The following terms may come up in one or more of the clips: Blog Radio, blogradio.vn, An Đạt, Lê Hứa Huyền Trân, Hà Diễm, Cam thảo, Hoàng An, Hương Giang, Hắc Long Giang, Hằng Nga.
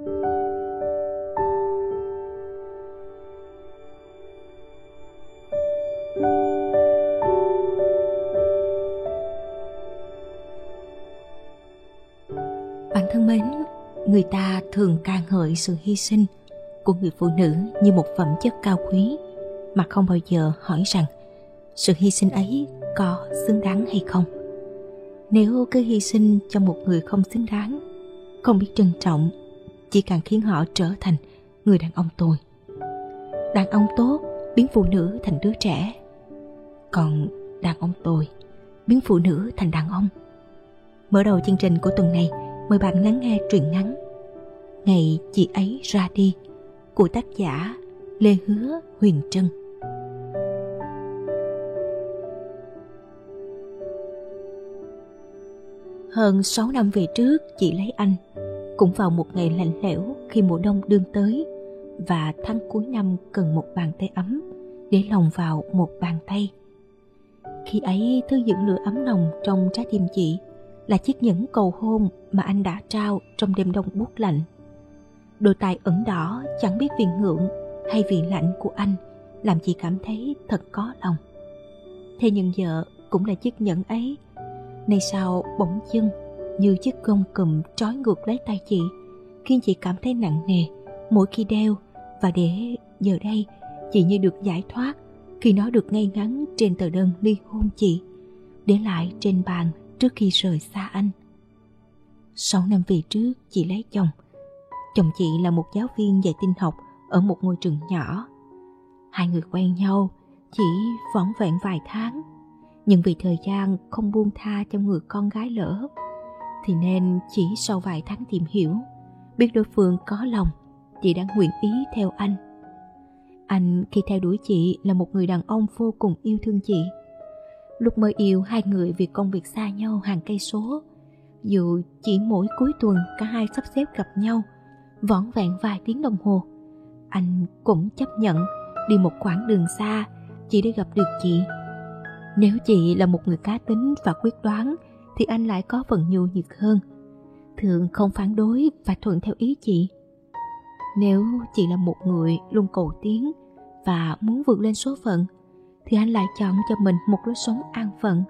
Bạn thân mến, người ta thường ca ngợi sự hy sinh của người phụ nữ như một phẩm chất cao quý, mà không bao giờ hỏi rằng sự hy sinh ấy có xứng đáng hay không. Nếu cứ hy sinh cho một người không xứng đáng, không biết trân trọng, chỉ càng khiến họ trở thành người đàn ông tồi. Đàn ông tốt biến phụ nữ thành đứa trẻ, còn đàn ông tồi biến phụ nữ thành đàn ông. Mở đầu chương trình của tuần này, mời bạn lắng nghe truyện ngắn Ngày Chị Ấy Ra Đi của tác giả Lê Hứa Huyền Trân. Hơn 6 năm về trước, chị lấy anh, cũng vào một ngày lạnh lẽo khi mùa đông đương tới và tháng cuối năm cần một bàn tay ấm để lòng vào một bàn tay. Khi ấy, thứ dựng lửa ấm nồng trong trái tim chị là chiếc nhẫn cầu hôn mà anh đã trao trong đêm đông buốt lạnh. Đôi tay ửng đỏ chẳng biết vì ngượng hay vì lạnh của anh làm chị cảm thấy thật có lòng. Thế nhưng giờ cũng là chiếc nhẫn ấy, nay sao bỗng dưng như chiếc gông cùm trói ngược lấy tay chị, khiến chị cảm thấy nặng nề mỗi khi đeo, và để giờ đây chị như được giải thoát khi nó được ngay ngắn trên tờ đơn ly hôn chị để lại trên bàn trước khi rời xa anh. 6 năm về trước, chị lấy chồng. Chồng chị là một giáo viên dạy tin học ở một ngôi trường nhỏ. Hai người quen nhau chỉ vỏn vẹn vài tháng, nhưng vì thời gian không buông tha cho người con gái lỡ, thì nên chỉ sau vài tháng tìm hiểu, biết đối phương có lòng, chị đã nguyện ý theo anh. Anh khi theo đuổi chị là một người đàn ông vô cùng yêu thương chị. Lúc mới yêu, hai người vì công việc xa nhau hàng cây số, dù chỉ mỗi cuối tuần cả hai sắp xếp gặp nhau vỏn vẹn vài tiếng đồng hồ, anh cũng chấp nhận đi một quãng đường xa chỉ để gặp được chị. Nếu chị là một người cá tính và quyết đoán thì anh lại có phần nhu nhược hơn, thường không phản đối và thuận theo ý chị. Nếu chị là một người luôn cầu tiến và muốn vượt lên số phận thì anh lại chọn cho mình một lối sống an phận,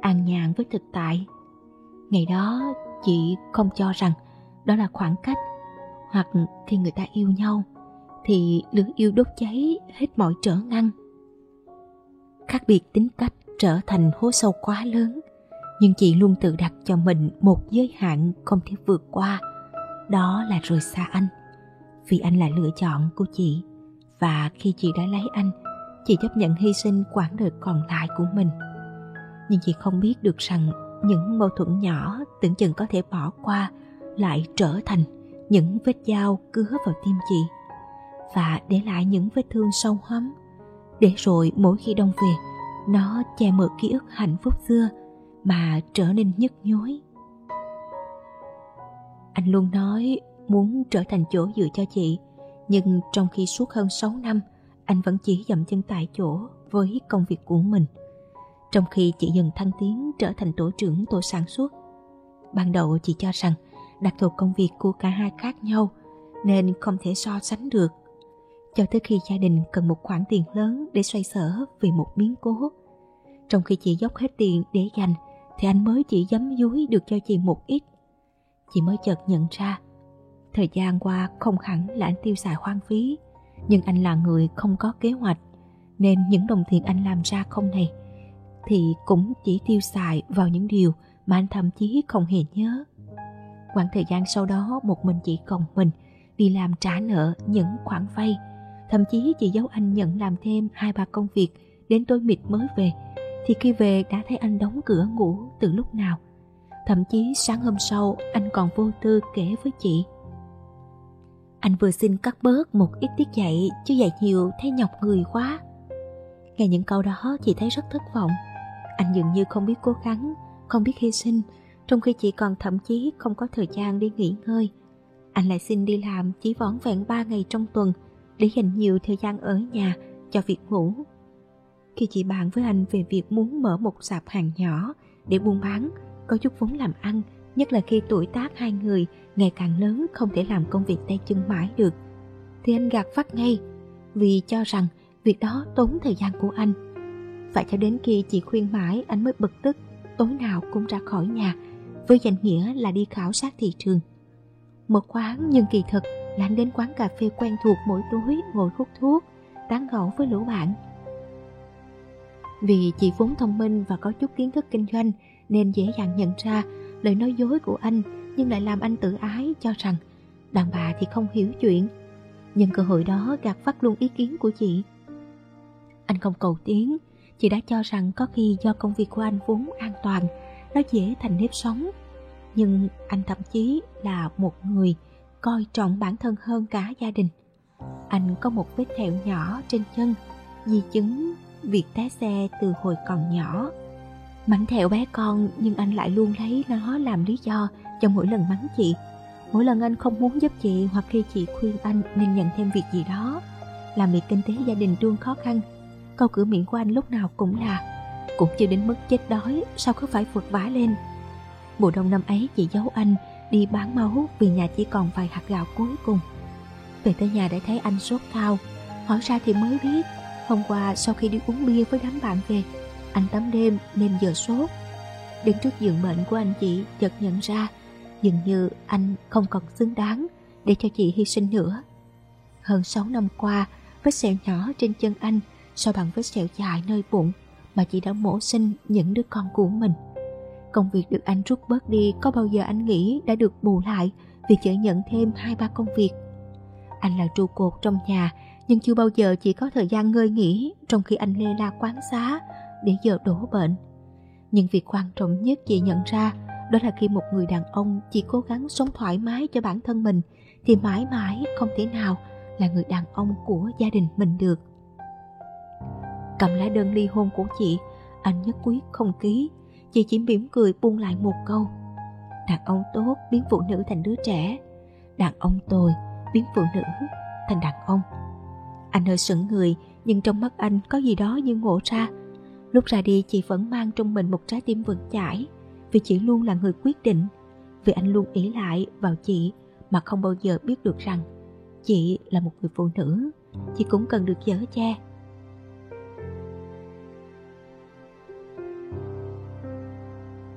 an nhàn với thực tại. Ngày đó chị không cho rằng đó là khoảng cách, hoặc khi người ta yêu nhau thì lửa yêu đốt cháy hết mọi trở ngăn. Khác biệt tính cách trở thành hố sâu quá lớn, nhưng chị luôn tự đặt cho mình một giới hạn không thể vượt qua, đó là rời xa anh, vì anh là lựa chọn của chị. Và khi chị đã lấy anh, chị chấp nhận hy sinh quãng đời còn lại của mình. Nhưng chị không biết được rằng những mâu thuẫn nhỏ tưởng chừng có thể bỏ qua lại trở thành những vết dao cứa vào tim chị, và để lại những vết thương sâu hắm, để rồi mỗi khi đông về, nó che mờ ký ức hạnh phúc xưa mà trở nên nhức nhối. Anh luôn nói muốn trở thành chỗ dựa cho chị, nhưng trong khi suốt hơn 6 năm anh vẫn chỉ dậm chân tại chỗ với công việc của mình, trong khi chị dần thăng tiến trở thành tổ trưởng tổ sản xuất. Ban đầu chị cho rằng đặc thù công việc của cả hai khác nhau nên không thể so sánh được, cho tới khi gia đình cần một khoản tiền lớn để xoay sở vì một biến cố. Trong khi chị dốc hết tiền để dành thì anh mới chỉ dám dúi được cho chị một ít. Chị mới chợt nhận ra thời gian qua không hẳn là anh tiêu xài hoang phí, nhưng anh là người không có kế hoạch, nên những đồng tiền anh làm ra không này thì cũng chỉ tiêu xài vào những điều mà anh thậm chí không hề nhớ. Khoảng thời gian sau đó, một mình chị còng mình đi làm trả nợ những khoản vay, thậm chí chị giấu anh nhận làm thêm 2-3 công việc đến tối mịt mới về, thì khi về đã thấy anh đóng cửa ngủ từ lúc nào. Thậm chí sáng hôm sau anh còn vô tư kể với chị: anh vừa xin cắt bớt một ít tiết dạy, chứ dạy nhiều thấy nhọc người quá. Nghe những câu đó chị thấy rất thất vọng. Anh dường như không biết cố gắng, không biết hy sinh, trong khi chị còn thậm chí không có thời gian để nghỉ ngơi. Anh lại xin đi làm chỉ vỏn vẹn 3 ngày trong tuần để dành nhiều thời gian ở nhà cho việc ngủ. Khi chị bàn với anh về việc muốn mở một sạp hàng nhỏ để buôn bán, có chút vốn làm ăn nhất là khi tuổi tác hai người ngày càng lớn, không thể làm công việc tay chân mãi được, thì anh gạt phắt ngay, vì cho rằng việc đó tốn thời gian của anh. Phải cho đến khi chị khuyên mãi, anh mới bực tức, tối nào cũng ra khỏi nhà, với danh nghĩa là đi khảo sát thị trường. Một khoáng nhưng kỳ thật là anh đến quán cà phê quen thuộc mỗi tối ngồi hút thuốc, tán gẫu với lũ bạn. Vì chị vốn thông minh và có chút kiến thức kinh doanh nên dễ dàng nhận ra lời nói dối của anh, nhưng lại làm anh tự ái cho rằng đàn bà thì không hiểu chuyện. Nhân cơ hội đó gạt phắt luôn ý kiến của chị. Anh không cầu tiến, chị đã cho rằng có khi do công việc của anh vốn an toàn, nó dễ thành nếp sống. Nhưng anh thậm chí là một người coi trọng bản thân hơn cả gia đình. Anh có một vết thẹo nhỏ trên chân, di chứng việc té xe từ hồi còn nhỏ. Mảnh thẹo bé con nhưng anh lại luôn lấy nó làm lý do cho mỗi lần mắng chị. Mỗi lần anh không muốn giúp chị hoặc khi chị khuyên anh nên nhận thêm việc gì đó, làm việc kinh tế gia đình đương khó khăn, câu cửa miệng của anh lúc nào cũng là: cũng chưa đến mức chết đói, sao cứ phải vượt vã lên. Mùa đông năm ấy chị giấu anh đi bán máu vì nhà chỉ còn vài hạt gạo cuối cùng. Về tới nhà để thấy anh sốt cao, hỏi ra thì mới biết hôm qua sau khi đi uống bia với đám bạn về, anh tắm đêm nên giờ sốt. Đến trước giường bệnh của anh, chị chợt nhận ra dường như anh không còn xứng đáng để cho chị hy sinh nữa. Hơn 6 năm qua, vết sẹo nhỏ trên chân anh so bằng vết sẹo dài nơi bụng mà chị đã mổ sinh những đứa con của mình. Công việc được anh rút bớt đi, có bao giờ anh nghĩ đã được bù lại vì chợ nhận thêm 2-3 công việc. Anh là trụ cột trong nhà, nhưng chưa bao giờ chị có thời gian ngơi nghỉ trong khi anh lê la quán xá để giờ đổ bệnh. Nhưng việc quan trọng nhất chị nhận ra đó là khi một người đàn ông chỉ cố gắng sống thoải mái cho bản thân mình thì mãi mãi không thể nào là người đàn ông của gia đình mình được. Cầm lá đơn ly hôn của chị, anh nhất quyết không ký. Chị chỉ mỉm cười buông lại một câu: đàn ông tốt biến phụ nữ thành đứa trẻ, đàn ông tồi biến phụ nữ thành đàn ông. Anh hơi sững người, nhưng trong mắt anh có gì đó như ngộ ra. Lúc ra đi, chị vẫn mang trong mình một trái tim vững chãi, vì chị luôn là người quyết định. Vì anh luôn ỷ lại vào chị mà không bao giờ biết được rằng chị là một người phụ nữ, chị cũng cần được dở che.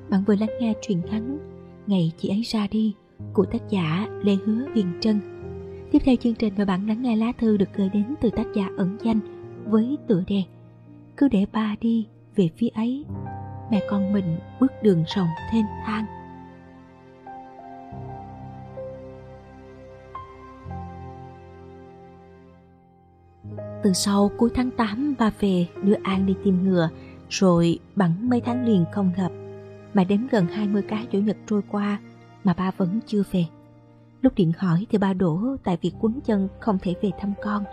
Bạn vừa lắng nghe truyện ngắn Ngày Chị Ấy Ra Đi của tác giả Lê Hứa Huyền Trân. Tiếp theo chương trình, mời bạn lắng nghe lá thư được gửi đến từ tác giả ẩn danh với tựa đề Cứ để ba đi về phía ấy, mẹ con mình bước đường rộng thênh thang. Từ sau cuối tháng 8, ba về đưa An đi tiêm ngừa, rồi bẵng mấy tháng liền không gặp. Mà đếm gần 20 cái chủ nhật trôi qua mà ba vẫn chưa về. Lúc điện hỏi thì ba đổ tại việc quấn chân không thể về thăm con.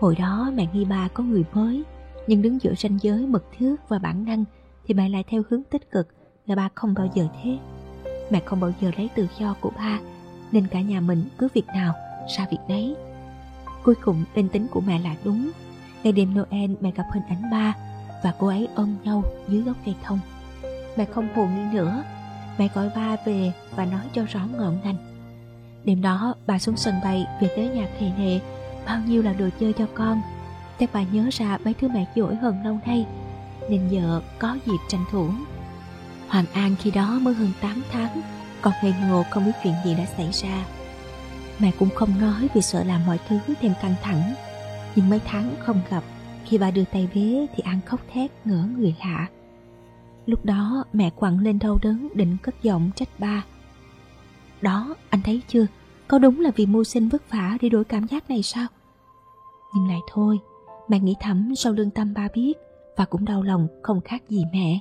Hồi đó mẹ nghi ba có người mới, nhưng đứng giữa ranh giới mật thước và bản năng thì mẹ lại theo hướng tích cực là ba không bao giờ thế. Mẹ không bao giờ lấy tự do của ba, nên cả nhà mình cứ việc nào ra việc đấy. Cuối cùng linh tính của mẹ là đúng. Ngày đêm Noel mẹ gặp hình ảnh ba và cô ấy ôm nhau dưới gốc cây thông. Mẹ không hồ nghi nữa, mẹ gọi ba về và nói cho rõ ngọn ngành. Đêm đó bà xuống sân bay, về tới nhà thề nệ bao nhiêu là đồ chơi cho con. Chắc bà nhớ ra mấy thứ mẹ dỗi hơn lâu nay, nên giờ có dịp tranh thủ. Hoàng An khi đó mới hơn 8 tháng, còn ngây ngô không biết chuyện gì đã xảy ra. Mẹ cũng không nói vì sợ làm mọi thứ thêm căng thẳng. Nhưng mấy tháng không gặp, khi bà đưa tay bế thì An khóc thét ngỡ người lạ. Lúc đó mẹ quặn lên đau đớn, định cất giọng trách ba. Đó, anh thấy chưa, có đúng là vì mưu sinh vất vả để đổi cảm giác này sao? Nhưng lại thôi, mẹ nghĩ thầm sau lương tâm ba biết, và cũng đau lòng không khác gì mẹ.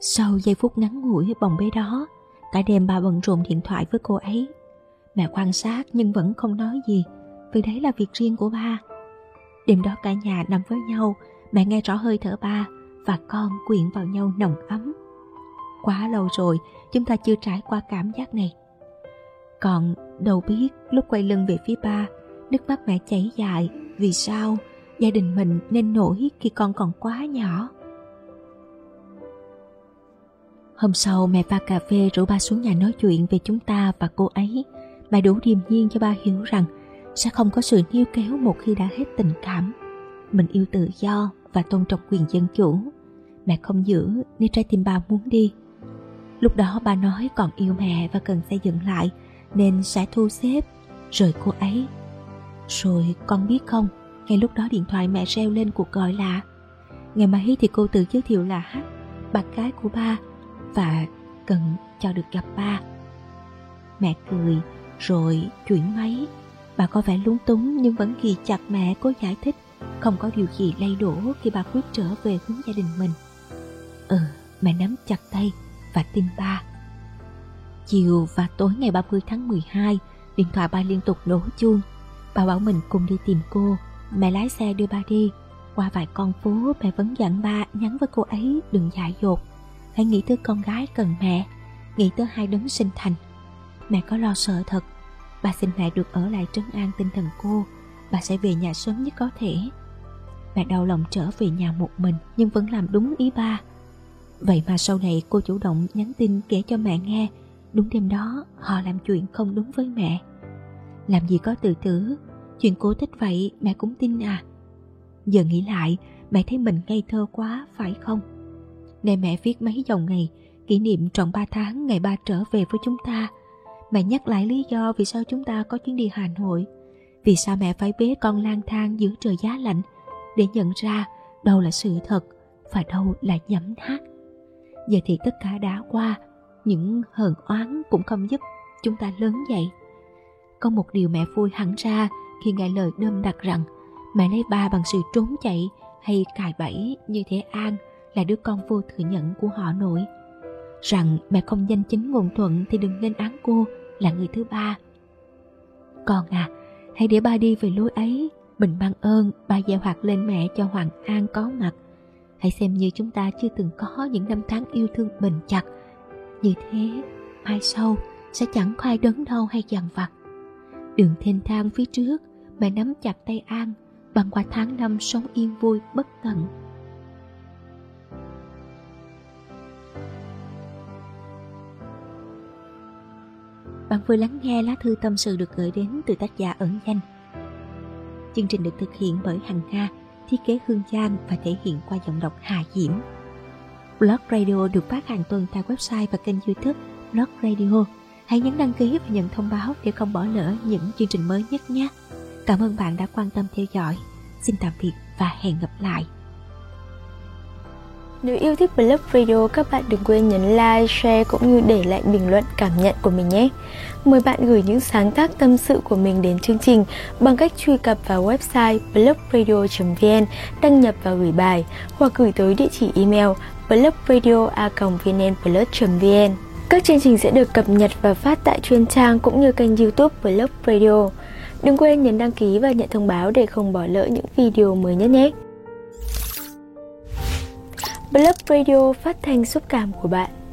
Sau giây phút ngắn ngủi bồng bế đó, cả đêm ba bận rộn điện thoại với cô ấy. Mẹ quan sát nhưng vẫn không nói gì, vì đấy là việc riêng của ba. Đêm đó cả nhà nằm với nhau, mẹ nghe rõ hơi thở ba và con quyện vào nhau nồng ấm. Quá lâu rồi chúng ta chưa trải qua cảm giác này. Còn đâu biết lúc quay lưng về phía ba, nước mắt mẹ chảy dài vì sao gia đình mình nên nổi khi con còn quá nhỏ. Hôm sau mẹ pha cà phê rủ ba xuống nhà nói chuyện về chúng ta và cô ấy. Mẹ đủ điềm nhiên cho ba hiểu rằng sẽ không có sự níu kéo một khi đã hết tình cảm. Mình yêu tự do và tôn trọng quyền dân chủ. Mẹ không giữ nếu trái tim ba muốn đi. Lúc đó ba nói còn yêu mẹ và cần xây dựng lại nên sẽ thu xếp rồi cô ấy. Rồi con biết không, ngay lúc đó điện thoại mẹ reo lên cuộc gọi lạ. Ngày mai thì cô tự giới thiệu là Hát, bạn gái của ba, và cần cho được gặp ba. Mẹ cười rồi chuyển máy. Bà có vẻ lúng túng nhưng vẫn ghi chặt mẹ, cố giải thích không có điều gì lay đổ khi bà quyết trở về hướng gia đình mình. Mẹ nắm chặt tay và tin ba. Chiều và tối ngày 30 tháng 12, điện thoại ba liên tục đổ chuông. Bà bảo mình cùng đi tìm cô. Mẹ lái xe đưa ba đi. Qua vài con phố, mẹ vẫn dặn ba nhắn với cô ấy đừng dại dột. Hãy nghĩ tới con gái cần mẹ, nghĩ tới hai đấng sinh thành. Mẹ có lo sợ thật. Bà xin mẹ được ở lại trấn an tinh thần cô. Bà sẽ về nhà sớm nhất có thể. Mẹ đau lòng trở về nhà một mình nhưng vẫn làm đúng ý ba. Vậy mà sau này cô chủ động nhắn tin kể cho mẹ nghe. Đúng đêm đó họ làm chuyện không đúng với mẹ. Làm gì có tự tử, chuyện cô thích vậy mẹ cũng tin à? Giờ nghĩ lại mẹ thấy mình ngây thơ quá phải không? Nên mẹ viết mấy dòng ngày kỷ niệm tròn 3 tháng ngày ba trở về với chúng ta. Mẹ nhắc lại lý do vì sao chúng ta có chuyến đi Hà Nội, vì sao mẹ phải bế con lang thang giữa trời giá lạnh, để nhận ra đâu là sự thật và đâu là nhảm nhí. Giờ thì tất cả đã qua, những hờn oán cũng không giúp chúng ta lớn dậy. Có một điều mẹ vui hẳn ra khi nghe lời đơm đặt rằng mẹ lấy ba bằng sự trốn chạy hay cài bẫy như thế An là đứa con vô thừa nhận của họ nội. Rằng mẹ không danh chính ngôn thuận thì đừng nên án cô là người thứ ba. Con à, hãy để ba đi về lối ấy. Mình mang ơn ba gieo hạt lên mẹ cho Hoàng An có mặt. Hãy xem như chúng ta chưa từng có những năm tháng yêu thương bền chặt. Như thế mai sau sẽ chẳng có ai đớn đau hay dằn vặt. Đường thênh thang phía trước, mẹ nắm chặt tay An, băng qua tháng năm sống yên vui bất tận. Bạn vừa lắng nghe lá thư tâm sự được gửi đến từ tác giả ẩn danh. Chương trình được thực hiện bởi Hằng Nga, thiết kế Hương Giang và thể hiện qua giọng đọc Hà Diễm. Blog Radio được phát hàng tuần tại website và kênh YouTube Blog Radio. Hãy nhấn đăng ký và nhận thông báo để không bỏ lỡ những chương trình mới nhất nhé. Cảm ơn bạn đã quan tâm theo dõi. Xin tạm biệt và hẹn gặp lại. Nếu yêu thích Blog Radio, các bạn đừng quên nhấn like, share cũng như để lại bình luận cảm nhận của mình nhé. Mời bạn gửi những sáng tác tâm sự của mình đến chương trình bằng cách truy cập vào website blogradio.vn, đăng nhập và gửi bài, hoặc gửi tới địa chỉ email blogradio@vnplus.vn. Các chương trình sẽ được cập nhật và phát tại chuyên trang cũng như kênh YouTube Blog Radio. Đừng quên nhấn đăng ký và nhận thông báo để không bỏ lỡ những video mới nhất nhé. Blog Radio, phát thanh xúc cảm của bạn.